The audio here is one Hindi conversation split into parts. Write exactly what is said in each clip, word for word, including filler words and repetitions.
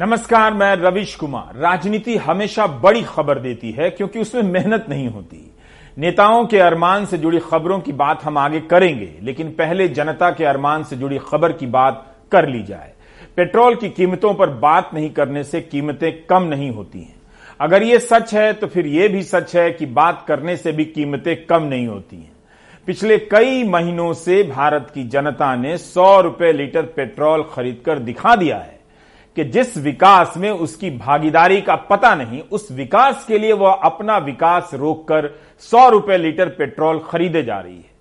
नमस्कार, मैं रवीश कुमार। राजनीति हमेशा बड़ी खबर देती है क्योंकि उसमें मेहनत नहीं होती। नेताओं के अरमान से जुड़ी खबरों की बात हम आगे करेंगे, लेकिन पहले जनता के अरमान से जुड़ी खबर की बात कर ली जाए। पेट्रोल की कीमतों पर बात नहीं करने से कीमतें कम नहीं होती हैं। अगर ये सच है तो फिर ये भी सच है कि बात करने से भी कीमतें कम नहीं होती हैं। पिछले कई महीनों से भारत की जनता ने सौ रुपये लीटर पेट्रोल खरीदकर दिखा दिया है कि जिस विकास में उसकी भागीदारी का पता नहीं, उस विकास के लिए वह अपना विकास रोककर सौ रुपए लीटर पेट्रोल खरीदे जा रही है।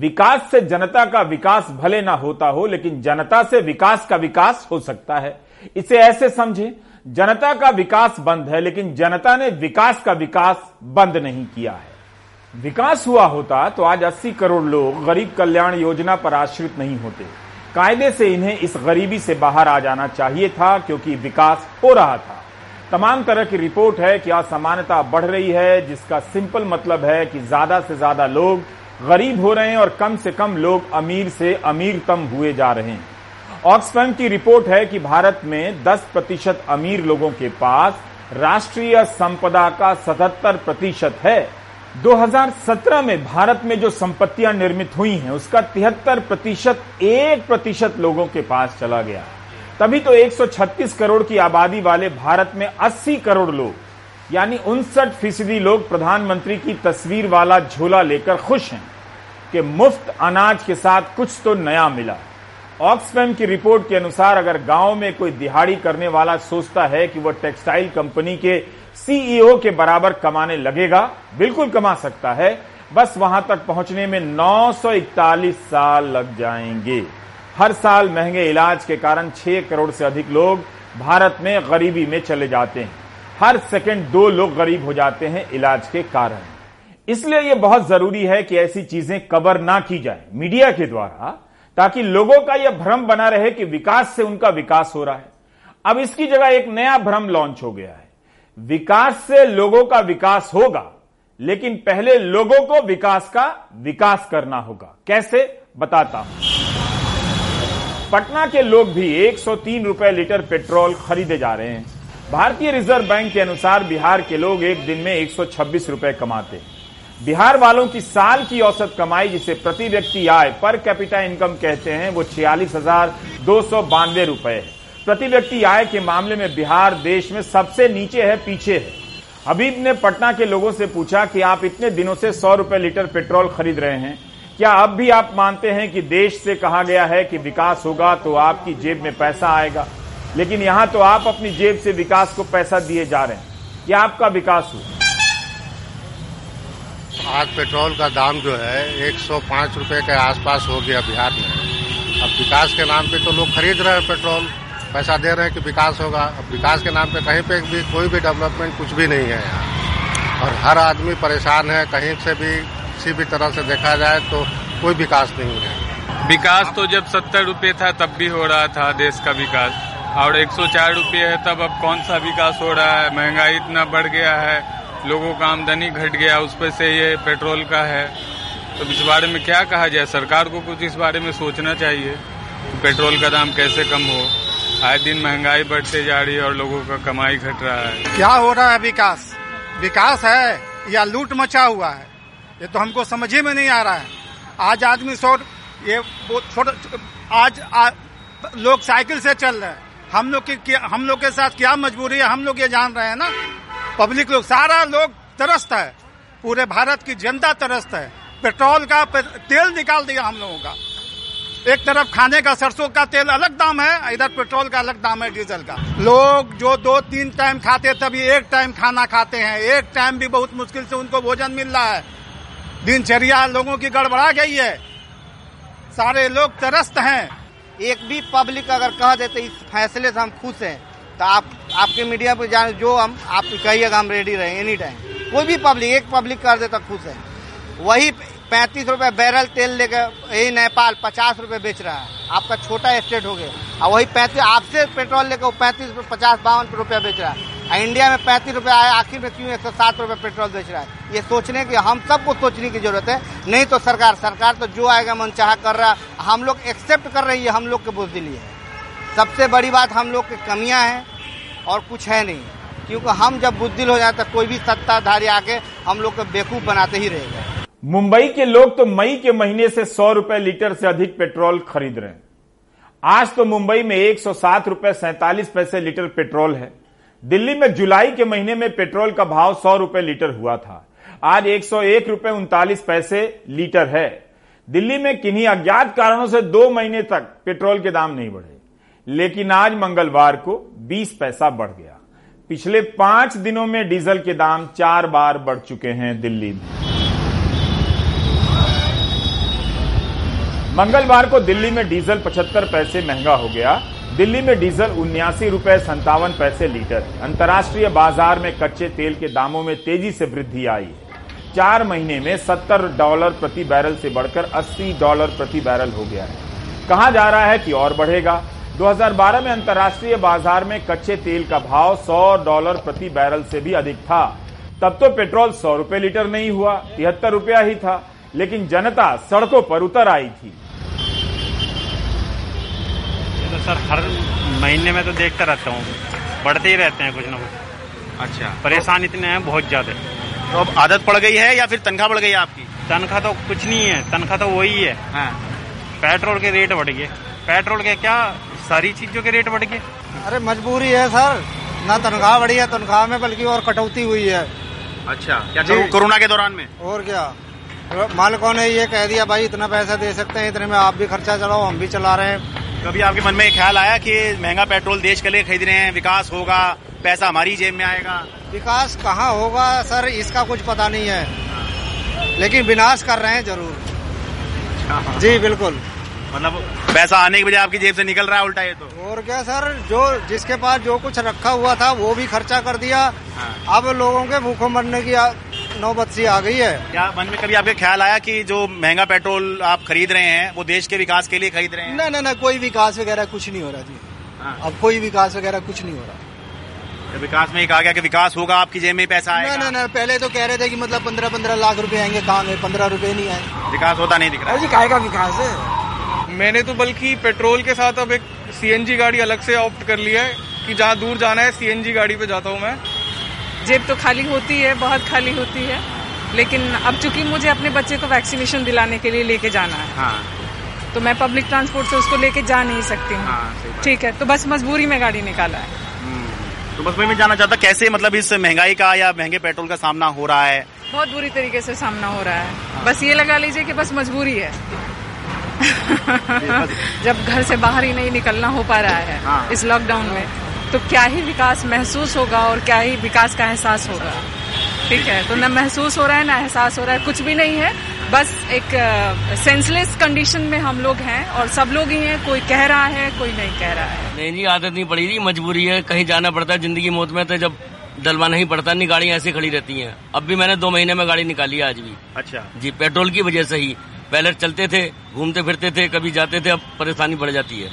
विकास से जनता का विकास भले ना होता हो, लेकिन जनता से विकास का विकास हो सकता है। इसे ऐसे समझें, जनता का विकास बंद है, लेकिन जनता ने विकास का विकास बंद नहीं किया है। विकास हुआ होता तो आज अस्सी करोड़ लोग गरीब कल्याण योजना पर आश्रित नहीं होते। कायदे से इन्हें इस गरीबी से बाहर आ जाना चाहिए था, क्योंकि विकास हो रहा था। तमाम तरह की रिपोर्ट है कि असमानता बढ़ रही है, जिसका सिंपल मतलब है कि ज्यादा से ज्यादा लोग गरीब हो रहे हैं और कम से कम लोग अमीर से अमीरतम हुए जा रहे हैं। ऑक्सफैम की रिपोर्ट है कि भारत में दस प्रतिशत अमीर लोगों के पास राष्ट्रीय संपदा का सतहत्तर प्रतिशत है। दो हज़ार सत्रह में भारत में जो संपत्तियां निर्मित हुई हैं, उसका तिहत्तर प्रतिशत एक प्रतिशत लोगों के पास चला गया। तभी तो एक सौ छत्तीस करोड़ की आबादी वाले भारत में अस्सी करोड़ लोग, यानी उनसठ फीसदी लोग प्रधानमंत्री की तस्वीर वाला झोला लेकर खुश हैं कि मुफ्त अनाज के साथ कुछ तो नया मिला। ऑक्सफैम की रिपोर्ट के अनुसार अगर गांव में कोई दिहाड़ी करने वाला सोचता है कि वह टेक्सटाइल कंपनी के सीईओ के बराबर कमाने लगेगा, बिल्कुल कमा सकता है, बस वहां तक पहुंचने में नौ सौ इकतालीस साल लग जाएंगे। हर साल महंगे इलाज के कारण छह करोड़ से अधिक लोग भारत में गरीबी में चले जाते हैं। हर सेकंड दो लोग गरीब हो जाते हैं इलाज के कारण। इसलिए यह बहुत जरूरी है कि ऐसी चीजें कवर ना की जाए मीडिया के द्वारा, ताकि लोगों का यह भ्रम बना रहे कि विकास से उनका विकास हो रहा है। अब इसकी जगह एक नया भ्रम लॉन्च हो गया है, विकास से लोगों का विकास होगा, लेकिन पहले लोगों को विकास का विकास करना होगा। कैसे, बताता हूं। पटना के लोग भी एक सौ तीन रुपए लीटर पेट्रोल खरीदे जा रहे हैं। भारतीय रिजर्व बैंक के अनुसार बिहार के लोग एक दिन में एक सौ छब्बीस रुपए कमाते हैं। बिहार वालों की साल की औसत कमाई, जिसे प्रति व्यक्ति आय पर कैपिटा इनकम कहते हैं, वो छियालीस हजार दो सौ बानवे रुपए है। प्रति व्यक्ति आय के मामले में बिहार देश में सबसे नीचे है, पीछे है। हबीब ने पटना के लोगों से पूछा कि आप इतने दिनों से सौ रुपए लीटर पेट्रोल खरीद रहे हैं, क्या अब भी आप मानते हैं कि देश से कहा गया है कि विकास होगा तो आपकी जेब में पैसा आएगा, लेकिन यहां तो आप अपनी जेब से विकास को पैसा दिए जा रहे हैं, क्या आपका विकास हुआ? आज पेट्रोल का दाम जो है एक सौ पांच रुपए के आसपास हो गया बिहार में। अब विकास के नाम पे तो लोग खरीद रहे हैं पेट्रोल, पैसा दे रहे हैं कि विकास होगा। अब विकास के नाम पे कहीं पे भी कोई भी डेवलपमेंट कुछ भी नहीं है यहाँ, और हर आदमी परेशान है। कहीं से भी किसी भी तरह से देखा जाए तो कोई विकास नहीं है। विकास तो जब सत्तर रुपये था तब भी हो रहा था देश का विकास, और एक सौ चार रुपये है तब अब कौन सा विकास हो रहा है। महंगाई इतना बढ़ गया है, लोगों का आमदनी घट गया, उस पर से ये पेट्रोल का है। तो इस बारे में क्या कहा जाए, सरकार को कुछ इस बारे में सोचना चाहिए, पेट्रोल का दाम कैसे कम हो। आए दिन महंगाई बढ़ते जा रही है और लोगों का कमाई घट रहा है। क्या हो रहा है विकास? विकास है या लूट मचा हुआ है, ये तो हमको समझे में नहीं आ रहा है। आज आदमी सौ ये छोटा आज आ, लोग साइकिल से चल रहे हैं। हम लोग की हम लोग के साथ क्या मजबूरी है, हम लोग ये जान रहे हैं ना। पब्लिक लोग, सारा लोग तरसत है, पूरे भारत की जनता तरसत है। पेट्रोल का पे, तेल निकाल दिया हम लोगों का। एक तरफ खाने का सरसों का तेल अलग दाम है, इधर पेट्रोल का अलग दाम है, डीजल का। लोग जो दो तीन टाइम खाते तभी एक टाइम खाना खाते हैं, एक टाइम भी बहुत मुश्किल से उनको भोजन मिल रहा है। दिनचर्या लोगों की गड़बड़ा गई है, सारे लोग तरस्त हैं। एक भी पब्लिक अगर कह देते इस फैसले से हम खुश हैं, तो आप आपके मीडिया पर जाने जो हम आप कहिएगा हम रेडी रहें एनी टाइम। कोई भी पब्लिक, एक पब्लिक कर देता खुश है। वही पैंतीस रुपए बैरल तेल लेकर यही नेपाल पचास रुपए बेच रहा है, आपका छोटा स्टेट हो गया, और वही पैंतीस आपसे पेट्रोल लेकर वो पैंतीस पचास बावन रुपया बेच रहा है। इंडिया में पैंतीस रुपए आया, आखिर में क्यों एक सौ सात रुपये पेट्रोल बेच रहा है? ये सोचने की, हम सबको सोचने की जरूरत है। नहीं तो सरकार सरकार तो जो आएगा मनचाहा कर रहा है, हम लोग एक्सेप्ट कर रही है। हम लोग के बुजदिली है सबसे बड़ी बात, हम लोग की कमियाँ हैं। और कुछ है नहीं, क्योंकि हम जब बुद्धिल हो जाते कोई भी सत्ताधारी आके हम लोग को बेवकूफ बनाते ही रहेगा। मुंबई के लोग तो मई के महीने से सौ रुपए लीटर से अधिक पेट्रोल खरीद रहे हैं। आज तो मुंबई में एक सौ सात रुपए सैंतालीस पैसे लीटर पेट्रोल है। दिल्ली में जुलाई के महीने में पेट्रोल का भाव सौ रुपए लीटर हुआ था, आज एक सौ एक रुपए उनतालीस पैसे लीटर है। दिल्ली में किन्हीं अज्ञात कारणों से दो महीने तक पेट्रोल के दाम नहीं बढ़े, लेकिन आज मंगलवार को बीस पैसा बढ़ गया। पिछले पांच दिनों में डीजल के दाम चार बार बढ़ चुके हैं दिल्ली में। मंगलवार को दिल्ली में डीजल पचहत्तर पैसे महंगा हो गया। दिल्ली में डीजल उन्यासी रुपए संतावन पैसे लीटर है। अंतर्राष्ट्रीय बाजार में कच्चे तेल के दामों में तेजी से वृद्धि आई है। चार महीने में सत्तर डॉलर प्रति बैरल से बढ़कर अस्सी डॉलर प्रति बैरल हो गया है। कहा जा रहा है कि और बढ़ेगा। दो हज़ार बारह में अंतर्राष्ट्रीय बाजार में कच्चे तेल का भाव सौ डॉलर प्रति बैरल से भी अधिक था। तब तो पेट्रोल सौ रुपए लीटर नहीं हुआ, तिहत्तर रुपया ही था, लेकिन जनता सड़कों पर उतर आई थी। तो सर हर महीने में तो देखता रहता हूँ, बढ़ते ही रहते हैं कुछ ना कुछ। अच्छा, परेशान इतने हैं बहुत ज्यादा। तो अब आदत पड़ गई है या फिर तनख्वाह बढ़ गई है आपकी? तनख्वाह तो कुछ नहीं है, तनख्वाह तो वही है। हाँ। पेट्रोल के रेट बढ़ गए, पेट्रोल के क्या सारी चीजों के रेट बढ़ गए। अरे मजबूरी है सर, ना तनख्वाह बढ़ी है तनख्वाह में, बल्कि और कटौती हुई है। अच्छा, क्या कोरोना के दौरान में? और क्या, मालिकों ने ये कह दिया भाई इतना पैसा दे सकते हैं, इतने में आप भी खर्चा चलाओ, हम भी चला रहे हैं। कभी आपके मन में ख्याल आया कि महंगा पेट्रोल देश के लिए खरीद रहे हैं, विकास होगा, पैसा हमारी जेब में आएगा? विकास कहाँ होगा सर, इसका कुछ पता नहीं है, लेकिन विनाश कर रहे हैं जरूर। जी बिल्कुल, मतलब पैसा आने की बजाय आपकी जेब से निकल रहा है उल्टा। ये तो और क्या सर, जो जिसके पास जो कुछ रखा हुआ था वो भी खर्चा कर दिया। हाँ। अब लोगों के भूखों मरने की नौबत सी आ गई है। क्या मन में कभी आपके ख्याल आया कि जो महंगा पेट्रोल आप खरीद रहे हैं वो देश के विकास के लिए खरीद रहे हैं? न न कोई विकास वगैरह कुछ नहीं हो रहा जी, अब कोई विकास वगैरह कुछ नहीं हो रहा। विकास में ही कहा गया कि विकास होगा, आपकी जेब में पैसा आएगा। ना ना पहले तो कह रहे थे कि मतलब पंद्रह पंद्रह लाख रुपए आएंगे, कहाँ गए, पंद्रह रुपए नहीं आए। विकास होता नहीं दिख रहा जी, काहे का विकास है। मैंने तो बल्कि पेट्रोल के साथ अब एक सीएनजी गाड़ी अलग से ऑप्ट कर ली है कि जहाँ दूर जाना है सीएनजी गाड़ी पे जाता हूँ मैं। जेब तो खाली होती है, बहुत खाली होती है, लेकिन अब चूंकि मुझे अपने बच्चे को वैक्सीनेशन दिलाने के लिए लेके जाना है तो मैं पब्लिक ट्रांसपोर्ट से उसको लेके जा नहीं सकती हूँ। ठीक है, तो बस मजबूरी में गाड़ी निकाला है। तो बस मैं जानना चाहता कैसे मतलब इस महंगाई का या महंगे पेट्रोल का सामना हो रहा है? बहुत बुरी तरीके से सामना हो रहा है, बस ये लगा लीजिए कि बस मजबूरी है। जब घर से बाहर ही नहीं निकलना हो पा रहा है। हाँ। इस लॉकडाउन में तो क्या ही विकास महसूस होगा और क्या ही विकास का एहसास होगा। ठीक है, तो न महसूस हो रहा है न एहसास हो रहा है, कुछ भी नहीं है, बस एक सेंसलेस कंडीशन में हम लोग हैं और सब लोग ही हैं, कोई कह रहा है कोई नहीं कह रहा है। नहीं जी, आदत नहीं पड़ी थी, मजबूरी है, कहीं जाना पड़ता है, जिंदगी मौत में तो जब डलवा नहीं पड़ता नहीं, गाड़ियाँ ऐसे खड़ी रहती हैं। अब भी मैंने दो महीने में गाड़ी निकाली है आज भी। अच्छा जी, पेट्रोल की वजह से ही। पहले चलते थे, घूमते फिरते थे, कभी जाते थे, अब परेशानी बढ़ जाती है।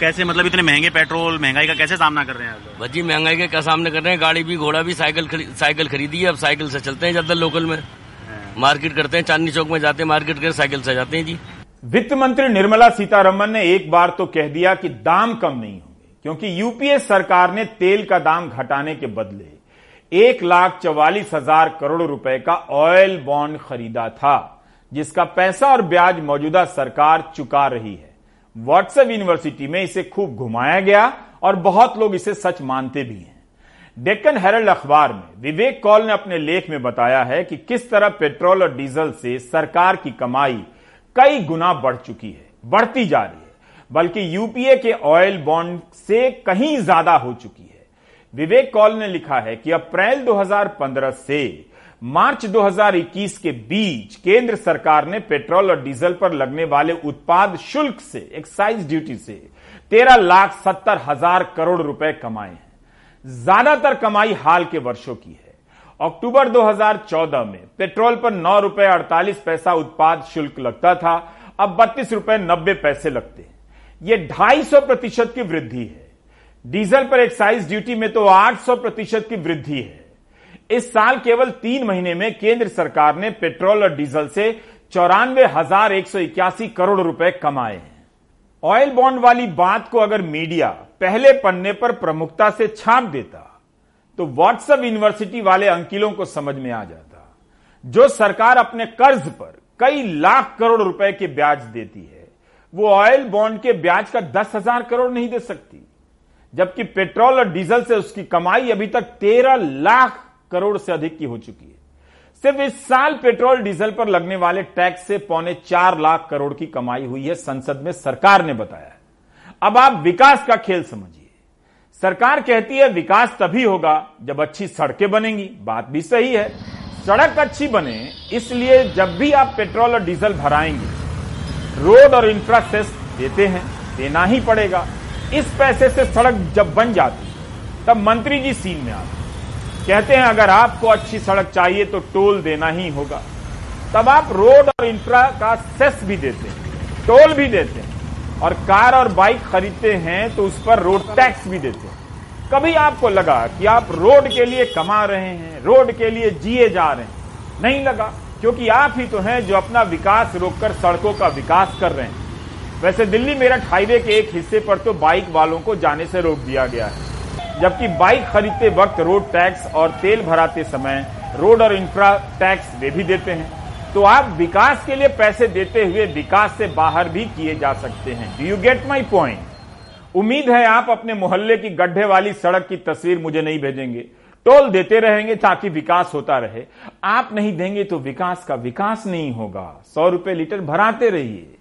कैसे मतलब इतने महंगे पेट्रोल, महंगाई का कैसे सामना कर रहे हैं आप? भाजी महंगाई का क्या सामना कर रहे हैं, गाड़ी भी घोड़ा भी, साइकिल साइकिल खरीदी है, अब साइकिल से चलते हैं ज्यादा, लोकल में मार्केट करते हैं, चांदनी चौक में जाते हैं मार्केट कर, साइकिल से जाते हैं जी। वित्त मंत्री निर्मला सीतारमण ने एक बार तो कह दिया कि दाम कम नहीं होंगे, क्योंकि यूपीए सरकार ने तेल का दाम घटाने के बदले एक लाख चौवालीस हजार करोड़ रुपए का ऑयल बॉन्ड खरीदा था, जिसका पैसा और ब्याज मौजूदा सरकार चुका रही है। व्हाट्सएप यूनिवर्सिटी में इसे खूब घुमाया गया और बहुत लोग इसे सच मानते भी हैं। डेक्कन हैरल्ड अखबार में विवेक कौल ने अपने लेख में बताया है कि किस तरह पेट्रोल और डीजल से सरकार की कमाई कई गुना बढ़ चुकी है, बढ़ती जा रही है, बल्कि यूपीए के ऑयल बॉन्ड से कहीं ज्यादा हो चुकी है। विवेक कौल ने लिखा है कि अप्रैल दो हज़ार पंद्रह से मार्च दो हज़ार इक्कीस के बीच केंद्र सरकार ने पेट्रोल और डीजल पर लगने वाले उत्पाद शुल्क से, एक्साइज ड्यूटी से तेरह लाख सत्तर हजार करोड़ रुपए कमाए हैं। ज्यादातर कमाई हाल के वर्षों की है। अक्टूबर दो हज़ार चौदह में पेट्रोल पर नौ रुपए अड़तालीस पैसा उत्पाद शुल्क लगता था, अब बत्तीस रुपए नब्बे पैसे लगते हैं, यह ढाई सौ प्रतिशत की वृद्धि है। डीजल पर एक्साइज ड्यूटी में तो आठ सौ प्रतिशत की वृद्धि है। इस साल केवल तीन महीने में केंद्र सरकार ने पेट्रोल और डीजल से चौरानवे हजार एक सौ इक्यासी करोड़ रुपए कमाए हैं। ऑयल बॉन्ड वाली बात को अगर मीडिया पहले पन्ने पर प्रमुखता से छाप देता तो व्हाट्सएप यूनिवर्सिटी वाले अंकिलों को समझ में आ जाता, जो सरकार अपने कर्ज पर कई लाख करोड़ रुपए के ब्याज देती है, वो ऑयल बॉन्ड के ब्याज का दस हजार करोड़ नहीं दे सकती, जबकि पेट्रोल और डीजल से उसकी कमाई अभी तक तेरह लाख करोड़ से अधिक की हो चुकी है। सिर्फ इस साल पेट्रोल डीजल पर लगने वाले टैक्स से पौने चार लाख करोड़ की कमाई हुई है, संसद में सरकार ने बताया है। अब आप विकास का खेल समझिए। सरकार कहती है विकास तभी होगा जब अच्छी सड़कें बनेंगी, बात भी सही है, सड़क अच्छी बने इसलिए जब भी आप पेट्रोल और डीजल भराएंगे रोड और इंफ्रा सेस देते हैं, देना ही पड़ेगा। इस पैसे से सड़क जब बन जाती तब मंत्री जी सीन में आते, कहते हैं अगर आपको अच्छी सड़क चाहिए तो टोल देना ही होगा, तब आप रोड और इंफ्रा का सेस भी देते हैं, टोल भी देते हैं, और कार और बाइक खरीदते हैं तो उस पर रोड टैक्स भी देते हैं। कभी आपको लगा कि आप रोड के लिए कमा रहे हैं, रोड के लिए जिए जा रहे हैं? नहीं लगा, क्योंकि आप ही तो हैं जो अपना विकास रोककर सड़कों का विकास कर रहे हैं। वैसे दिल्ली मेरठ हाईवे के एक हिस्से पर तो बाइक वालों को जाने से रोक दिया गया है, जबकि बाइक खरीदते वक्त रोड टैक्स और तेल भराते समय रोड और इंफ्रा टैक्स वे भी देते हैं। तो आप विकास के लिए पैसे देते हुए विकास से बाहर भी किए जा सकते हैं। Do you get my point? उम्मीद है आप अपने मोहल्ले की गड्ढे वाली सड़क की तस्वीर मुझे नहीं भेजेंगे। टोल देते रहेंगे ताकि विकास होता रहे, आप नहीं देंगे तो विकास का विकास नहीं होगा। सौ रुपए लीटर भराते रहिए।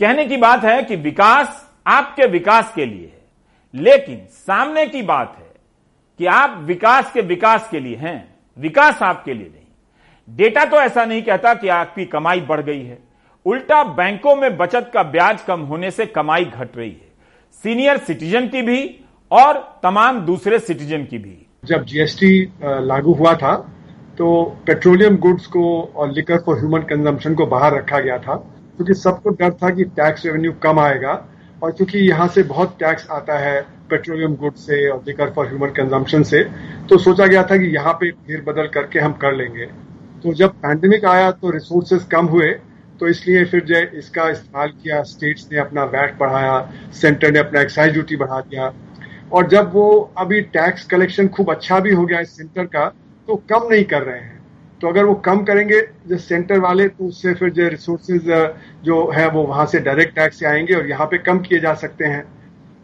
कहने की बात है कि विकास आपके विकास के लिए, लेकिन सामने की बात है कि आप विकास के विकास के लिए हैं, विकास आपके लिए नहीं। डेटा तो ऐसा नहीं कहता कि आपकी कमाई बढ़ गई है, उल्टा बैंकों में बचत का ब्याज कम होने से कमाई घट रही है, सीनियर सिटीजन की भी और तमाम दूसरे सिटीजन की भी। जब जीएसटी लागू हुआ था तो पेट्रोलियम गुड्स को और लिकर फॉर ह्यूमन कंजम्पशन को बाहर रखा गया था, क्योंकि सबको डर था कि टैक्स रेवेन्यू कम आएगा, और क्योंकि यहाँ से बहुत टैक्स आता है पेट्रोलियम गुड्स से और लिकर फॉर ह्यूमन कंजम्पशन से, तो सोचा गया था कि यहाँ पे फेर बदल करके हम कर लेंगे। तो जब पैंडेमिक आया तो रिसोर्सेज कम हुए, तो इसलिए फिर जो इसका इस्तेमाल किया, स्टेट्स ने अपना वैट बढ़ाया, सेंटर ने अपना एक्साइज ड्यूटी बढ़ा दिया, और जब वो अभी टैक्स कलेक्शन खूब अच्छा भी हो गया है सेंटर का, तो कम नहीं कर रहे हैं। तो अगर वो कम करेंगे जो सेंटर वाले, तो उससे फिर जो रिसोर्सेज जो है वो वहां से डायरेक्ट टैक्स से आएंगे और यहाँ पे कम किए जा सकते हैं।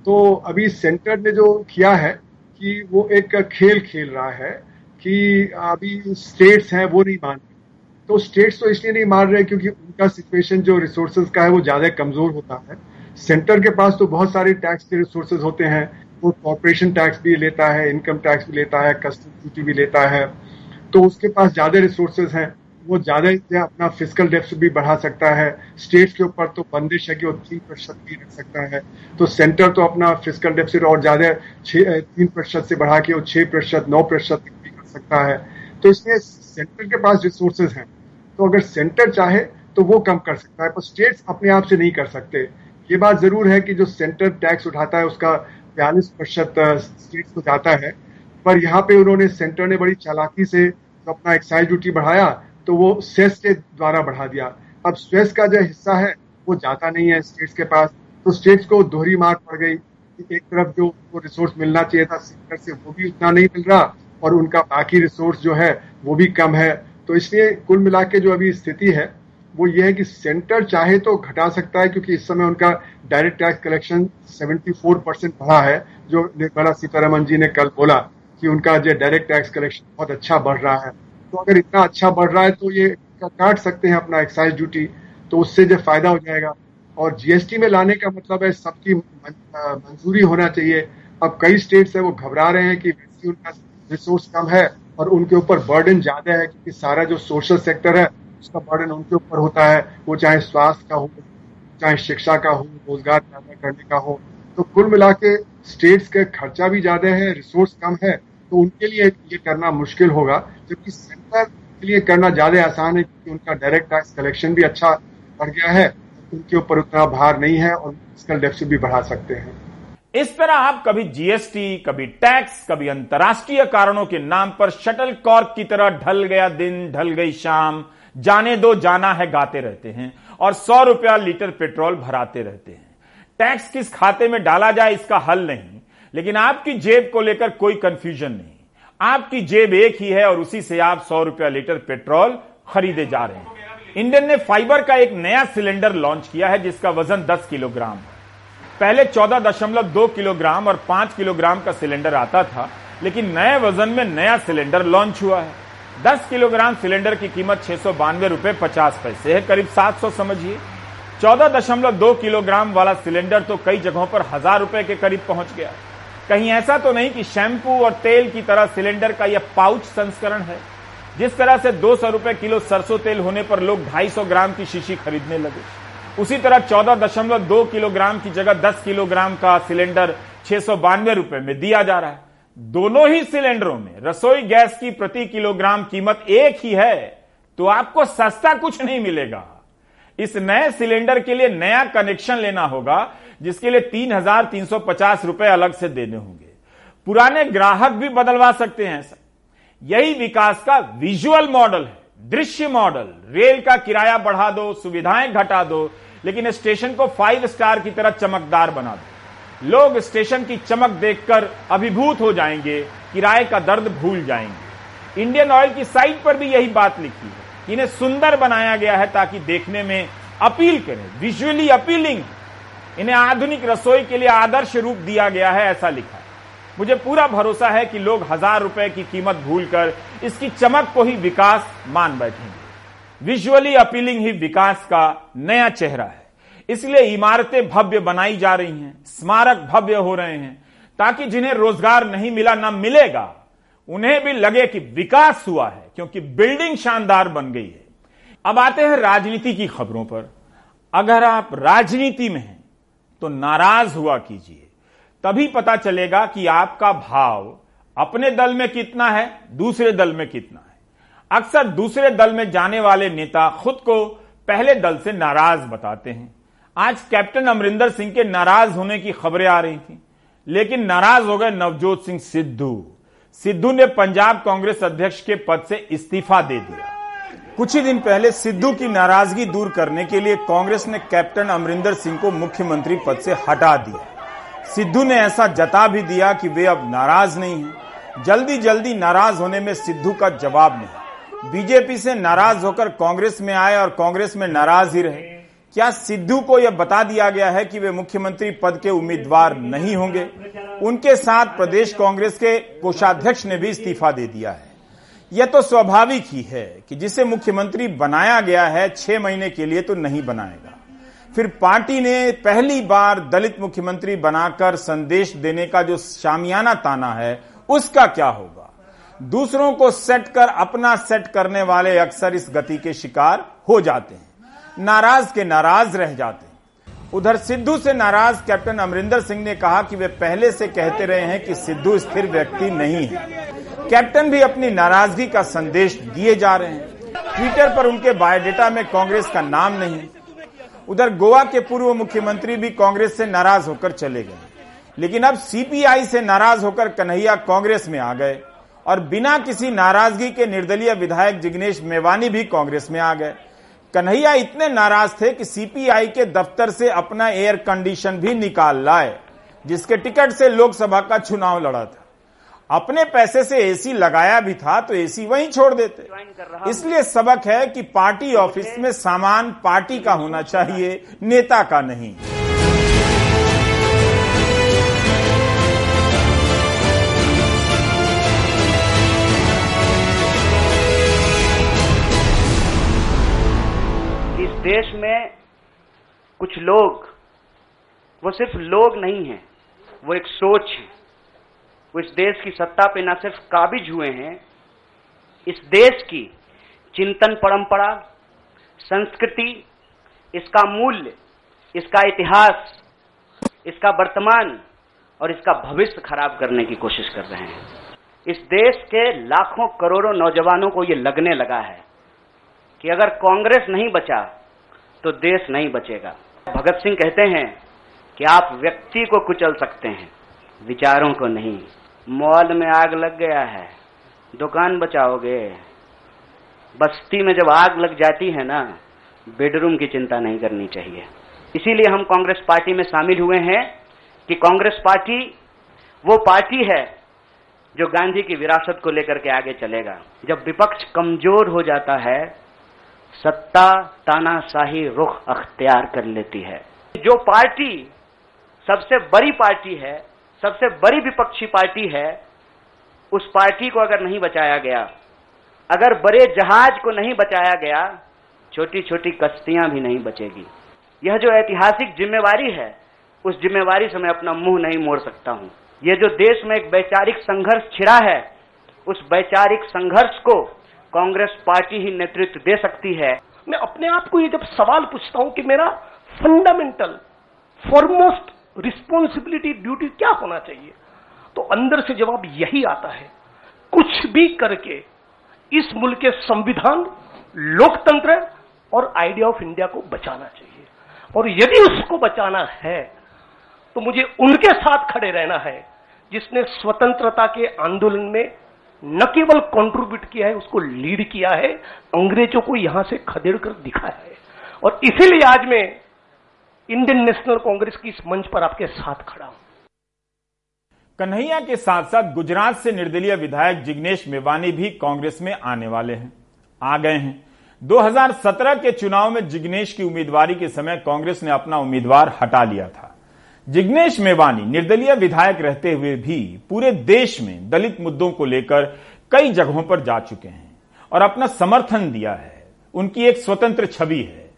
तो अभी सेंटर ने जो किया है कि वो एक खेल खेल रहा है कि अभी स्टेट्स हैं वो नहीं मान रहे। तो स्टेट्स तो इसलिए नहीं मान रहे क्योंकि उनका सिचुएशन जो रिसोर्सेज का है वो ज्यादा कमजोर होता है। सेंटर के पास तो बहुत सारे टैक्स के रिसोर्सेज होते हैं, वो कॉर्पोरेशन टैक्स भी लेता है, इनकम टैक्स भी लेता है, कस्टम ड्यूटी भी लेता है, तो उसके पास ज्यादा रिसोर्सेज हैं, वो ज्यादा अपना फिस्कल डेफिसिट भी बढ़ा सकता है। स्टेट्स के ऊपर तो बंदिश है कि वो तीन प्रतिशत भी रख सकता है, तो सेंटर तो अपना फिस्कल डेफिसिट और ज्यादा तीन प्रतिशत से बढ़ा के वो छह प्रतिशत नौ प्रतिशत तक भी कर सकता है। तो इसलिए सेंटर के पास रिसोर्सेज हैं, तो अगर सेंटर चाहे तो वो कम कर सकता है, पर स्टेट्स अपने आप से नहीं कर सकते। ये बात जरूर है कि जो सेंटर टैक्स उठाता है उसका बयालीस प्रतिशत स्टेट्स को जाता है, पर यहाँ पे उन्होंने सेंटर ने बड़ी चालाकी से तो अपना एक्साइज ड्यूटी बढ़ाया, तो वो सेस के द्वारा बढ़ा दिया। अब सेस का जो हिस्सा है वो जाता नहीं है स्टेट्स के पास, तो स्टेट्स को दोहरी मार पड़ गई। एक तरफ जो उनको रिसोर्स मिलना चाहिए था सेंटर से वो भी उतना नहीं मिल रहा, और उनका बाकी रिसोर्स जो है वो भी कम है। तो इसलिए कुल मिला के जो अभी स्थिति है वो ये है कि सेंटर चाहे तो घटा सकता है, क्योंकि इस समय उनका direct tax collection seventy four percent बढ़ा है, जो निर्मला सीतारमण जी ने कल बोला कि उनका जो डायरेक्ट टैक्स कलेक्शन बहुत अच्छा बढ़ रहा है। तो अगर इतना अच्छा बढ़ रहा है तो ये काट सकते हैं अपना एक्साइज ड्यूटी, तो उससे जो फायदा हो जाएगा। और जीएसटी में लाने का मतलब है सबकी मंजूरी होना चाहिए। अब कई स्टेट्स है वो घबरा रहे हैं कि वैसे उनका रिसोर्स कम है और उनके ऊपर बर्डन ज्यादा है, क्योंकि सारा जो सोशल सेक्टर है उसका बर्डन उनके ऊपर होता है, वो चाहे स्वास्थ्य का हो, चाहे शिक्षा का हो, रोजगार पैदा करने का हो। तो कुल मिला के स्टेट्स का खर्चा भी ज्यादा है, रिसोर्स कम है, तो उनके लिए ये करना मुश्किल होगा, जबकि सेंटर के लिए करना ज्यादा आसान है, क्योंकि उनका डायरेक्ट टैक्स कलेक्शन भी अच्छा बढ़ गया है, उनके ऊपर उतना भार नहीं है और फिस्कल डेफिसिट भी बढ़ा सकते हैं। इस तरह आप कभी जीएसटी, कभी टैक्स, कभी अंतर्राष्ट्रीय कारणों के नाम पर शटल कॉर्क की तरह ढल गया दिन, ढल गई शाम, जाने दो जाना है गाते रहते हैं और सौ रुपया लीटर पेट्रोल भराते रहते हैं। टैक्स किस खाते में डाला जाए इसका हल नहीं, लेकिन आपकी जेब को लेकर कोई कंफ्यूजन नहीं। आपकी जेब एक ही है और उसी से आप सौ रुपया लीटर पेट्रोल खरीदे जा रहे हैं। इंडियन ने फाइबर का एक नया सिलेंडर लॉन्च किया है जिसका वजन दस किलोग्राम है। पहले चौदह दशमलव दो किलोग्राम और पाँच किलोग्राम का सिलेंडर आता था, लेकिन नए वजन में नया सिलेंडर लॉन्च हुआ है। दस किलोग्राम सिलेंडर की कीमत छह सौ बानवे रुपए पचास पैसे है, करीब सात सौ समझिए। चौदह दशमलव दो किलोग्राम वाला सिलेंडर तो कई जगहों पर हजार रुपए के करीब पहुंच गया। कहीं ऐसा तो नहीं कि शैम्पू और तेल की तरह सिलेंडर का यह पाउच संस्करण है। जिस तरह से दो सौ रुपए किलो सरसों तेल होने पर लोग ढाई सौ ग्राम की शीशी खरीदने लगे, उसी तरह चौदह दशमलव दो किलोग्राम की जगह दस किलोग्राम का सिलेंडर छह सौ बानवे रुपए में दिया जा रहा है। दोनों ही सिलेंडरों में रसोई गैस की प्रति किलोग्राम कीमत एक ही है, तो आपको सस्ता कुछ नहीं मिलेगा। इस नए सिलेंडर के लिए नया कनेक्शन लेना होगा, जिसके लिए तीन हजार तीन सौ पचास रुपए अलग से देने होंगे। पुराने ग्राहक भी बदलवा सकते हैं। यही विकास का विजुअल मॉडल है, दृश्य मॉडल। रेल का किराया बढ़ा दो, सुविधाएं घटा दो, लेकिन स्टेशन को फाइव स्टार की तरह चमकदार बना दो। लोग स्टेशन की चमक देखकर अभिभूत हो जाएंगे, किराए का दर्द भूल जाएंगे। इंडियन ऑयल की साइट पर भी यही बात लिखी है। इन्हें सुंदर बनाया गया है ताकि देखने में अपील करें, विजुअली अपीलिंग। इन्हें आधुनिक रसोई के लिए आदर्श रूप दिया गया है, ऐसा लिखा। मुझे पूरा भरोसा है कि लोग हजार रुपए की कीमत भूलकर इसकी चमक को ही विकास मान बैठेंगे। विजुअली अपीलिंग ही विकास का नया चेहरा है। इसलिए इमारतें भव्य बनाई जा रही हैं, स्मारक भव्य हो रहे हैं, ताकि जिन्हें रोजगार नहीं मिला ना मिलेगा, उन्हें भी लगे कि विकास हुआ है, क्योंकि बिल्डिंग शानदार बन गई है। अब आते हैं राजनीति की खबरों पर। अगर आप राजनीति में हैं तो नाराज हुआ कीजिए, तभी पता चलेगा कि आपका भाव अपने दल में कितना है, दूसरे दल में कितना है। अक्सर दूसरे दल में जाने वाले नेता खुद को पहले दल से नाराज बताते हैं। आज कैप्टन अमरिंदर सिंह के नाराज होने की खबरें आ रही थी, लेकिन नाराज हो गए नवजोत सिंह सिद्धू। सिद्धू ने पंजाब कांग्रेस अध्यक्ष के पद से इस्तीफा दे दिया। कुछ ही दिन पहले सिद्धू की नाराजगी दूर करने के लिए कांग्रेस ने कैप्टन अमरिंदर सिंह को मुख्यमंत्री पद से हटा दिया। सिद्धू ने ऐसा जता भी दिया कि वे अब नाराज नहीं हैं। जल्दी जल्दी नाराज होने में सिद्धू का जवाब नहीं। बीजेपी से नाराज होकर कांग्रेस में आए और कांग्रेस में नाराज ही रहे। क्या सिद्धू को यह बता दिया गया है कि वे मुख्यमंत्री पद के उम्मीदवार नहीं होंगे? उनके साथ प्रदेश कांग्रेस के कोषाध्यक्ष ने भी इस्तीफा दे दिया है। यह तो स्वाभाविक ही है कि जिसे मुख्यमंत्री बनाया गया है छह महीने के लिए तो नहीं बनाएगा। फिर पार्टी ने पहली बार दलित मुख्यमंत्री बनाकर संदेश देने का जो शामियाना ताना है, उसका क्या होगा? दूसरों को सेट कर अपना सेट करने वाले अक्सर इस गति के शिकार हो जाते हैं, नाराज के नाराज रह जाते हैं। उधर सिद्धू से नाराज कैप्टन अमरिंदर सिंह ने कहा कि वे पहले से कहते रहे हैं कि सिद्धू स्थिर व्यक्ति नहीं है। कैप्टन भी अपनी नाराजगी का संदेश दिए जा रहे हैं। ट्विटर पर उनके बायोडेटा में कांग्रेस का नाम नहीं। उधर गोवा के पूर्व मुख्यमंत्री भी कांग्रेस से नाराज होकर चले गए, लेकिन अब सीपीआई से नाराज होकर कन्हैया कांग्रेस में आ गए और बिना किसी नाराजगी के निर्दलीय विधायक जिग्नेश मेवाणी भी कांग्रेस में आ गए। कन्हैया इतने नाराज थे कि सीपीआई के दफ्तर से अपना एयर कंडीशन भी निकाल लाए, जिसके टिकट से लोकसभा का चुनाव लड़ा था। अपने पैसे से एसी लगाया भी था तो एसी वहीं छोड़ देते। इसलिए सबक है कि पार्टी ऑफिस में सामान पार्टी का होना चाहिए, नेता का नहीं। इस देश में कुछ लोग, वो सिर्फ लोग नहीं हैं, वो एक सोच है। वो इस देश की सत्ता पे न सिर्फ काबिज हुए हैं, इस देश की चिंतन परंपरा, संस्कृति, इसका मूल्य, इसका इतिहास, इसका वर्तमान और इसका भविष्य खराब करने की कोशिश कर रहे हैं। इस देश के लाखों करोड़ों नौजवानों को ये लगने लगा है कि अगर कांग्रेस नहीं बचा तो देश नहीं बचेगा। भगत सिंह कहते हैं कि आप व्यक्ति को कुचल सकते हैं, विचारों को नहीं। मॉल में आग लग गया है, दुकान बचाओगे? बस्ती में जब आग लग जाती है ना, बेडरूम की चिंता नहीं करनी चाहिए। इसीलिए हम कांग्रेस पार्टी में शामिल हुए हैं कि कांग्रेस पार्टी वो पार्टी है जो गांधी की विरासत को लेकर के आगे चलेगा। जब विपक्ष कमजोर हो जाता है, सत्ता तानाशाही रुख अख्तियार कर लेती है। जो पार्टी सबसे बड़ी पार्टी है, सबसे बड़ी विपक्षी पार्टी है, उस पार्टी को अगर नहीं बचाया गया, अगर बड़े जहाज को नहीं बचाया गया, छोटी छोटी कश्तियां भी नहीं बचेगी। यह जो ऐतिहासिक जिम्मेवारी है, उस जिम्मेवारी से मैं अपना मुंह नहीं मोड़ सकता हूं। यह जो देश में एक वैचारिक संघर्ष छिड़ा है, उस वैचारिक संघर्ष को कांग्रेस पार्टी ही नेतृत्व दे सकती है। मैं अपने आप को ये जब सवाल पूछता हूं कि मेरा फंडामेंटल फॉरमोस्ट रिस्पॉन्सिबिलिटी ड्यूटी क्या होना चाहिए, तो अंदर से जवाब यही आता है, कुछ भी करके इस मुल्क के संविधान, लोकतंत्र और आइडिया ऑफ इंडिया को बचाना चाहिए। और यदि उसको बचाना है तो मुझे उनके साथ खड़े रहना है जिसने स्वतंत्रता के आंदोलन में न केवल कंट्रीब्यूट किया है, उसको लीड किया है, अंग्रेजों को यहां से खदेड़ कर दिखाया है। और इसीलिए आज मैं इंडियन नेशनल कांग्रेस की इस मंच पर आपके साथ खड़ा हूं। कन्हैया के साथ साथ गुजरात से निर्दलीय विधायक जिग्नेश मेवाणी भी कांग्रेस में आने वाले हैं, आ गए हैं। दो हज़ार सत्रह के चुनाव में जिग्नेश की उम्मीदवारी के समय कांग्रेस ने अपना उम्मीदवार हटा लिया था। जिग्नेश मेवाणी निर्दलीय विधायक रहते हुए भी पूरे देश में दलित मुद्दों को लेकर कई जगहों पर जा चुके हैं और अपना समर्थन दिया है। उनकी एक स्वतंत्र छवि है।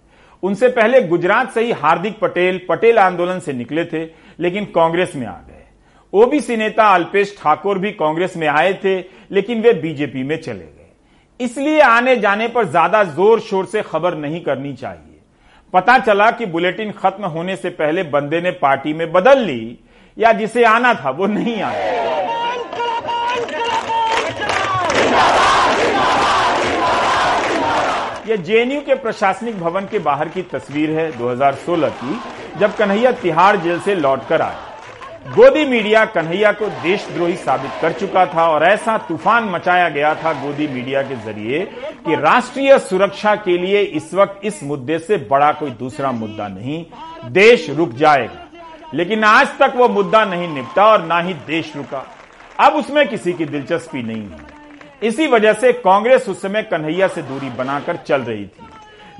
उनसे पहले गुजरात से ही हार्दिक पटेल पटेल आंदोलन से निकले थे लेकिन कांग्रेस में आ गए। ओबीसी नेता अल्पेश ठाकुर भी कांग्रेस में आए थे लेकिन वे बीजेपी में चले गए। इसलिए आने जाने पर ज्यादा जोर शोर से खबर नहीं करनी चाहिए। पता चला कि बुलेटिन खत्म होने से पहले बंदे ने पार्टी में बदल ली, या जिसे आना था वो नहीं आया। यह जेएनयू के प्रशासनिक भवन के बाहर की तस्वीर है दो हज़ार सोलह की, जब कन्हैया तिहाड़ जेल से लौटकर आए। गोदी मीडिया कन्हैया को देशद्रोही साबित कर चुका था और ऐसा तूफान मचाया गया था गोदी मीडिया के जरिए कि राष्ट्रीय सुरक्षा के लिए इस वक्त इस मुद्दे से बड़ा कोई दूसरा मुद्दा नहीं, देश रुक जाएगा। लेकिन आज तक वो मुद्दा नहीं निपटा और ना ही देश रुका। अब उसमें किसी की दिलचस्पी नहीं है। इसी वजह से कांग्रेस उस समय कन्हैया से दूरी बनाकर चल रही थी।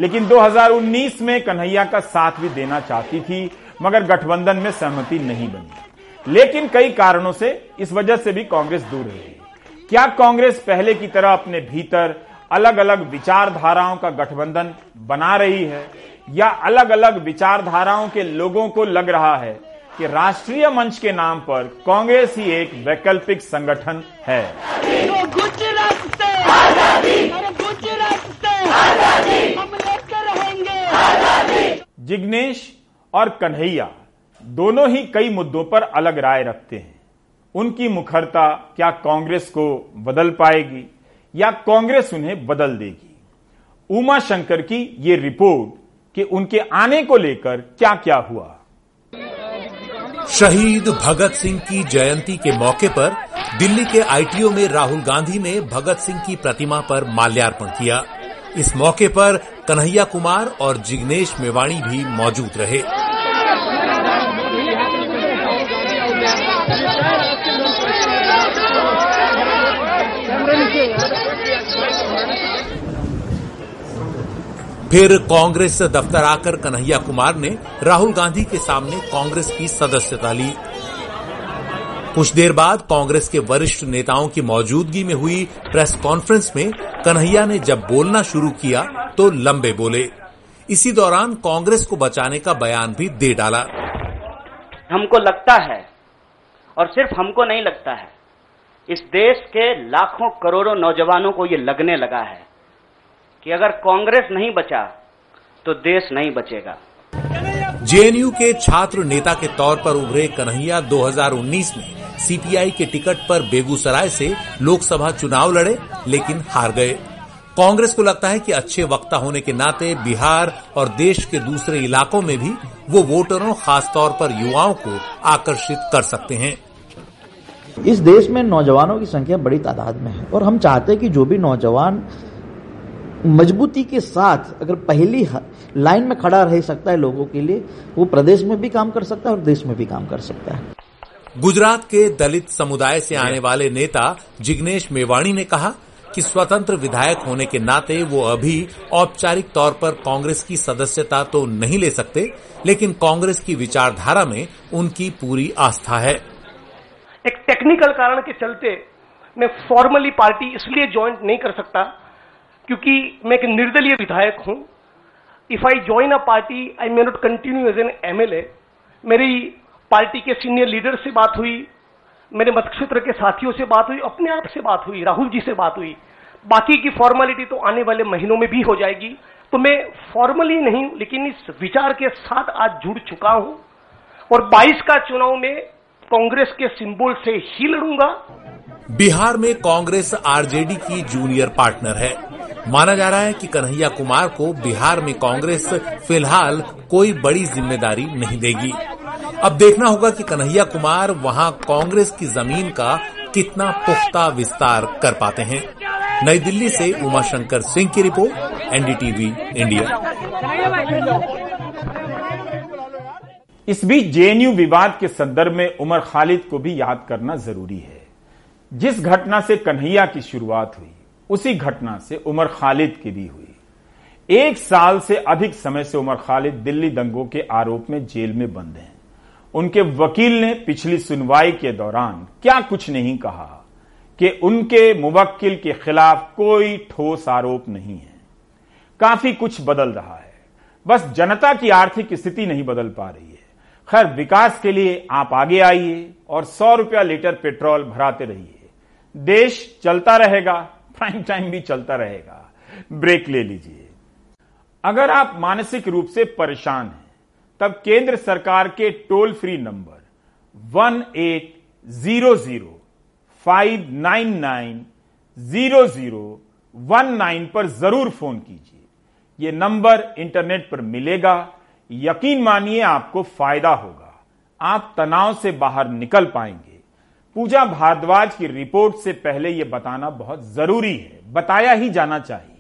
लेकिन दो हज़ार उन्नीस में कन्हैया का साथ भी देना चाहती थी, मगर गठबंधन में सहमति नहीं बनी। लेकिन कई कारणों से इस वजह से भी कांग्रेस दूर रही। क्या कांग्रेस पहले की तरह अपने भीतर अलग अलग विचारधाराओं का गठबंधन बना रही है, या अलग अलग विचारधाराओं के लोगों को लग रहा है कि राष्ट्रीय मंच के नाम पर कांग्रेस ही एक वैकल्पिक संगठन है? जिग्नेश और कन्हैया दोनों ही कई मुद्दों पर अलग राय रखते हैं। उनकी मुखरता क्या कांग्रेस को बदल पाएगी या कांग्रेस उन्हें बदल देगी? उमाशंकर की ये रिपोर्ट कि उनके आने को लेकर क्या क्या हुआ। शहीद भगत सिंह की जयंती के मौके पर दिल्ली के आईटीओ में राहुल गांधी ने भगत सिंह की प्रतिमा पर माल्यार्पण किया। इस मौके पर कन्हैया कुमार और जिग्नेश मेवाणी भी मौजूद रहे। फिर कांग्रेस दफ्तर आकर कन्हैया कुमार ने राहुल गांधी के सामने कांग्रेस की सदस्यता ली। कुछ देर बाद कांग्रेस के वरिष्ठ नेताओं की मौजूदगी में हुई प्रेस कॉन्फ्रेंस में कन्हैया ने जब बोलना शुरू किया तो लंबे बोले। इसी दौरान कांग्रेस को बचाने का बयान भी दे डाला। हमको लगता है, और सिर्फ हमको नहीं लगता है, इस देश के लाखों करोड़ों नौजवानों को ये लगने लगा है कि अगर कांग्रेस नहीं बचा तो देश नहीं बचेगा। जेएनयू के छात्र नेता के तौर पर उभरे कन्हैया दो हज़ार उन्नीस में सीपीआई के टिकट पर बेगूसराय से लोकसभा चुनाव लड़े लेकिन हार गए। कांग्रेस को लगता है कि अच्छे वक्ता होने के नाते बिहार और देश के दूसरे इलाकों में भी वो वोटरों, खासतौर पर युवाओं को आकर्षित कर सकते हैं। इस देश में नौजवानों की संख्या बड़ी तादाद में है और हम चाहते हैं कि जो भी नौजवान मजबूती के साथ अगर पहली लाइन में खड़ा रह सकता है लोगों के लिए, वो प्रदेश में भी काम कर सकता है और देश में भी काम कर सकता है। गुजरात के दलित समुदाय से आने वाले नेता जिग्नेश मेवाणी ने कहा कि स्वतंत्र विधायक होने के नाते वो अभी औपचारिक तौर पर कांग्रेस की सदस्यता तो नहीं ले सकते, लेकिन कांग्रेस की विचारधारा में उनकी पूरी आस्था है। एक टेक्निकल कारण के चलते मैं फॉर्मली पार्टी इसलिए ज्वाइन नहीं कर सकता क्योंकि मैं एक निर्दलीय विधायक हूं। If I join a party I may not continue as an MLA. मेरी पार्टी के सीनियर लीडर से बात हुई, मेरे मत क्षेत्र के साथियों से बात हुई, अपने आप से बात हुई, राहुल जी से बात हुई। बाकी की फॉर्मेलिटी तो आने वाले महीनों में भी हो जाएगी। तो मैं फॉर्मली नहीं लेकिन इस विचार के साथ आज जुड़ चुका हूं और बाईस का चुनाव में कांग्रेस के सिंबल से ही लड़ूंगा। बिहार में कांग्रेस आरजेडी की जूनियर पार्टनर है। माना जा रहा है कि कन्हैया कुमार को बिहार में कांग्रेस फिलहाल कोई बड़ी जिम्मेदारी नहीं देगी। अब देखना होगा कि कन्हैया कुमार वहां कांग्रेस की जमीन का कितना पुख्ता विस्तार कर पाते हैं। नई दिल्ली से उमाशंकर सिंह की रिपोर्ट, एनडीटीवी इंडिया। इस बीच जेएनयू विवाद के संदर्भ में उमर खालिद को भी याद करना जरूरी है। जिस घटना से कन्हैया की शुरुआत हुई उसी घटना से उमर खालिद की भी हुई। एक साल से अधिक समय से उमर खालिद दिल्ली दंगों के आरोप में जेल में बंद हैं। उनके वकील ने पिछली सुनवाई के दौरान क्या कुछ नहीं कहा कि उनके मुवक्किल के खिलाफ कोई ठोस आरोप नहीं है। काफी कुछ बदल रहा है, बस जनता की आर्थिक स्थिति नहीं बदल पा रही है। खैर, विकास के लिए आप आगे आइए और सौ रुपया लीटर पेट्रोल भराते रहिए। देश चलता रहेगा, प्राइम टाइम भी चलता रहेगा। ब्रेक ले लीजिए। अगर आप मानसिक रूप से परेशान हैं तब केंद्र सरकार के toll free number one eight zero zero five nine nine zero zero one nine पर जरूर फोन कीजिए। यह नंबर इंटरनेट पर मिलेगा। यकीन मानिए आपको फायदा होगा, आप तनाव से बाहर निकल पाएंगे। पूजा भारद्वाज की रिपोर्ट से पहले यह बताना बहुत जरूरी है, बताया ही जाना चाहिए।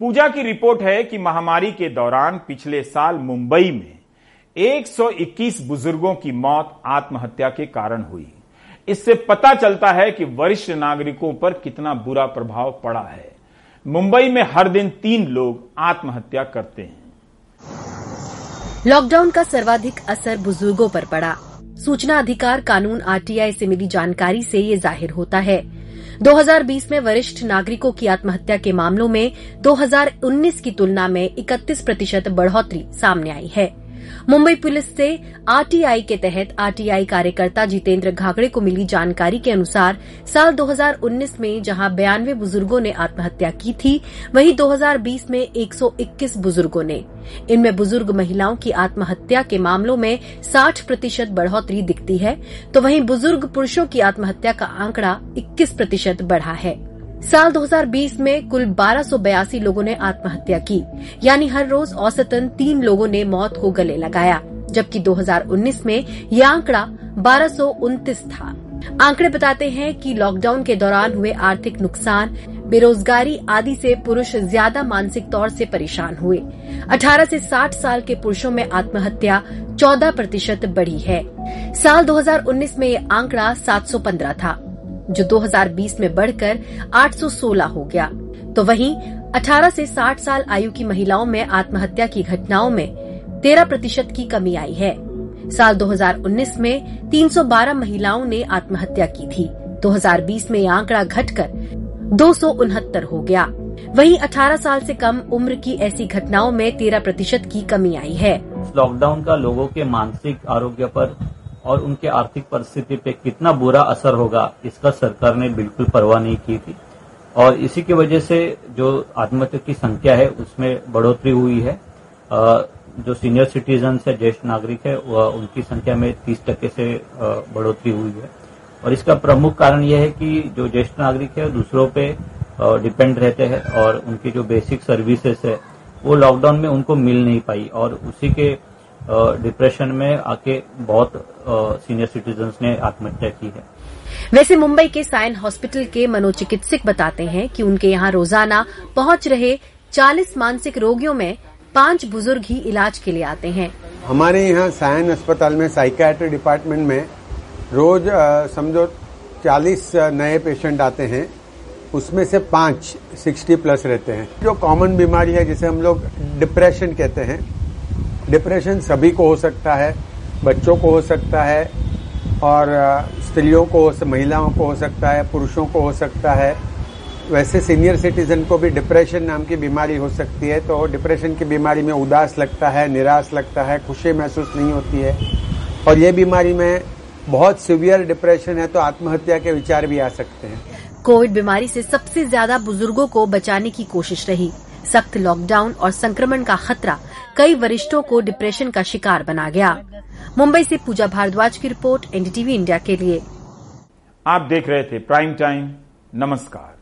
पूजा की रिपोर्ट है कि महामारी के दौरान पिछले साल मुंबई में एक सौ इक्कीस बुजुर्गों की मौत आत्महत्या के कारण हुई। इससे पता चलता है कि वरिष्ठ नागरिकों पर कितना बुरा प्रभाव पड़ा है। मुंबई में हर दिन तीन लोग आत्महत्या करते हैं। लॉकडाउन का सर्वाधिक असर बुजुर्गों पर पड़ा। सूचना अधिकार कानून आरटीआई से मिली जानकारी से ये जाहिर होता है। दो हज़ार बीस में वरिष्ठ नागरिकों की आत्महत्या के मामलों में दो हज़ार उन्नीस की तुलना में इकतीस प्रतिशत बढ़ोतरी सामने आई है। मुंबई पुलिस से आरटीआई के तहत आरटीआई कार्यकर्ता जितेंद्र घाघड़े को मिली जानकारी के अनुसार साल दो हज़ार उन्नीस में जहां बयानवे बुजुर्गों ने आत्महत्या की थी, वहीं दो हज़ार बीस में एक सौ इक्कीस बुजुर्गों ने। इनमें बुजुर्ग महिलाओं की आत्महत्या के मामलों में साठ प्रतिशत बढ़ोतरी दिखती है, तो वहीं बुजुर्ग पुरुषों की आत्महत्या का आंकड़ा इक्कीस प्रतिशत बढ़ा है। साल दो हज़ार बीस में कुल बारह सौ बयासी लोगों ने आत्महत्या की, यानी हर रोज औसतन तीन लोगों ने मौत को गले लगाया, जबकि दो हज़ार उन्नीस में यह आंकड़ा बारह सौ उनतीस था। आंकड़े बताते हैं कि लॉकडाउन के दौरान हुए आर्थिक नुकसान, बेरोजगारी आदि से पुरुष ज्यादा मानसिक तौर से परेशान हुए। अठारह से साठ साल के पुरुषों में आत्महत्या चौदह प्रतिशत बढ़ी है। साल दो हज़ार उन्नीस में यह आंकड़ा सात सौ पंद्रह था, जो दो हज़ार बीस में बढ़कर आठ सौ सोलह हो गया। तो वहीं अठारह से साठ साल आयु की महिलाओं में आत्महत्या की घटनाओं में तेरह प्रतिशत की कमी आई है। साल दो हज़ार उन्नीस में तीन सौ बारह महिलाओं ने आत्महत्या की थी। दो हज़ार बीस में यह आंकड़ा घटकर दो सौ उनहत्तर हो गया। वहीं अठारह साल से कम उम्र की ऐसी घटनाओं में तेरह प्रतिशत की कमी आई है। लॉकडाउन का लोगों के मानसिक आरोग्य पर और उनके आर्थिक परिस्थिति पे कितना बुरा असर होगा, इसका सरकार ने बिल्कुल परवाह नहीं की थी और इसी की वजह से जो आत्महत्या की संख्या है उसमें बढ़ोतरी हुई है। जो सीनियर सिटीजन है, ज्येष्ठ नागरिक है, उनकी संख्या में तीस टके से बढ़ोतरी हुई है और इसका प्रमुख कारण यह है कि जो ज्येष्ठ नागरिक है दूसरों पे डिपेंड रहते हैं और उनकी जो बेसिक सर्विसेज है वो लॉकडाउन में उनको मिल नहीं पाई और उसी के डिप्रेशन में आके बहुत सीनियर सिटीजन्स ने आत्महत्या की है। वैसे मुंबई के सायन हॉस्पिटल के मनोचिकित्सक बताते हैं कि उनके यहाँ रोजाना पहुंच रहे चालीस मानसिक रोगियों में पांच बुजुर्ग ही इलाज के लिए आते हैं। हमारे यहाँ सायन अस्पताल में साइकियाट्री डिपार्टमेंट में रोज समझो चालीस नए पेशेंट आते हैं, उसमें से पांच सिक्सटी प्लस रहते हैं। जो कॉमन बीमारी है जिसे हम लोग डिप्रेशन कहते हैं, डिप्रेशन सभी को हो सकता है, बच्चों को हो सकता है और स्त्रियों को, महिलाओं को हो सकता है, पुरुषों को हो सकता है। वैसे सीनियर सिटीजन को भी डिप्रेशन नाम की बीमारी हो सकती है। तो डिप्रेशन की बीमारी में उदास लगता है, निराश लगता है, खुशी महसूस नहीं होती है। और ये बीमारी में बहुत सीवियर डिप्रेशन है तो आत्महत्या के विचार भी आ सकते हैं। कोविड बीमारी से सबसे ज्यादा बुजुर्गों को बचाने की कोशिश रही। सख्त लॉकडाउन और संक्रमण का खतरा कई वरिष्ठों को डिप्रेशन का शिकार बना गया। मुंबई से पूजा भारद्वाज की रिपोर्ट एनडीटीवी इंडिया के लिए। आप देख रहे थे प्राइम टाइम। नमस्कार।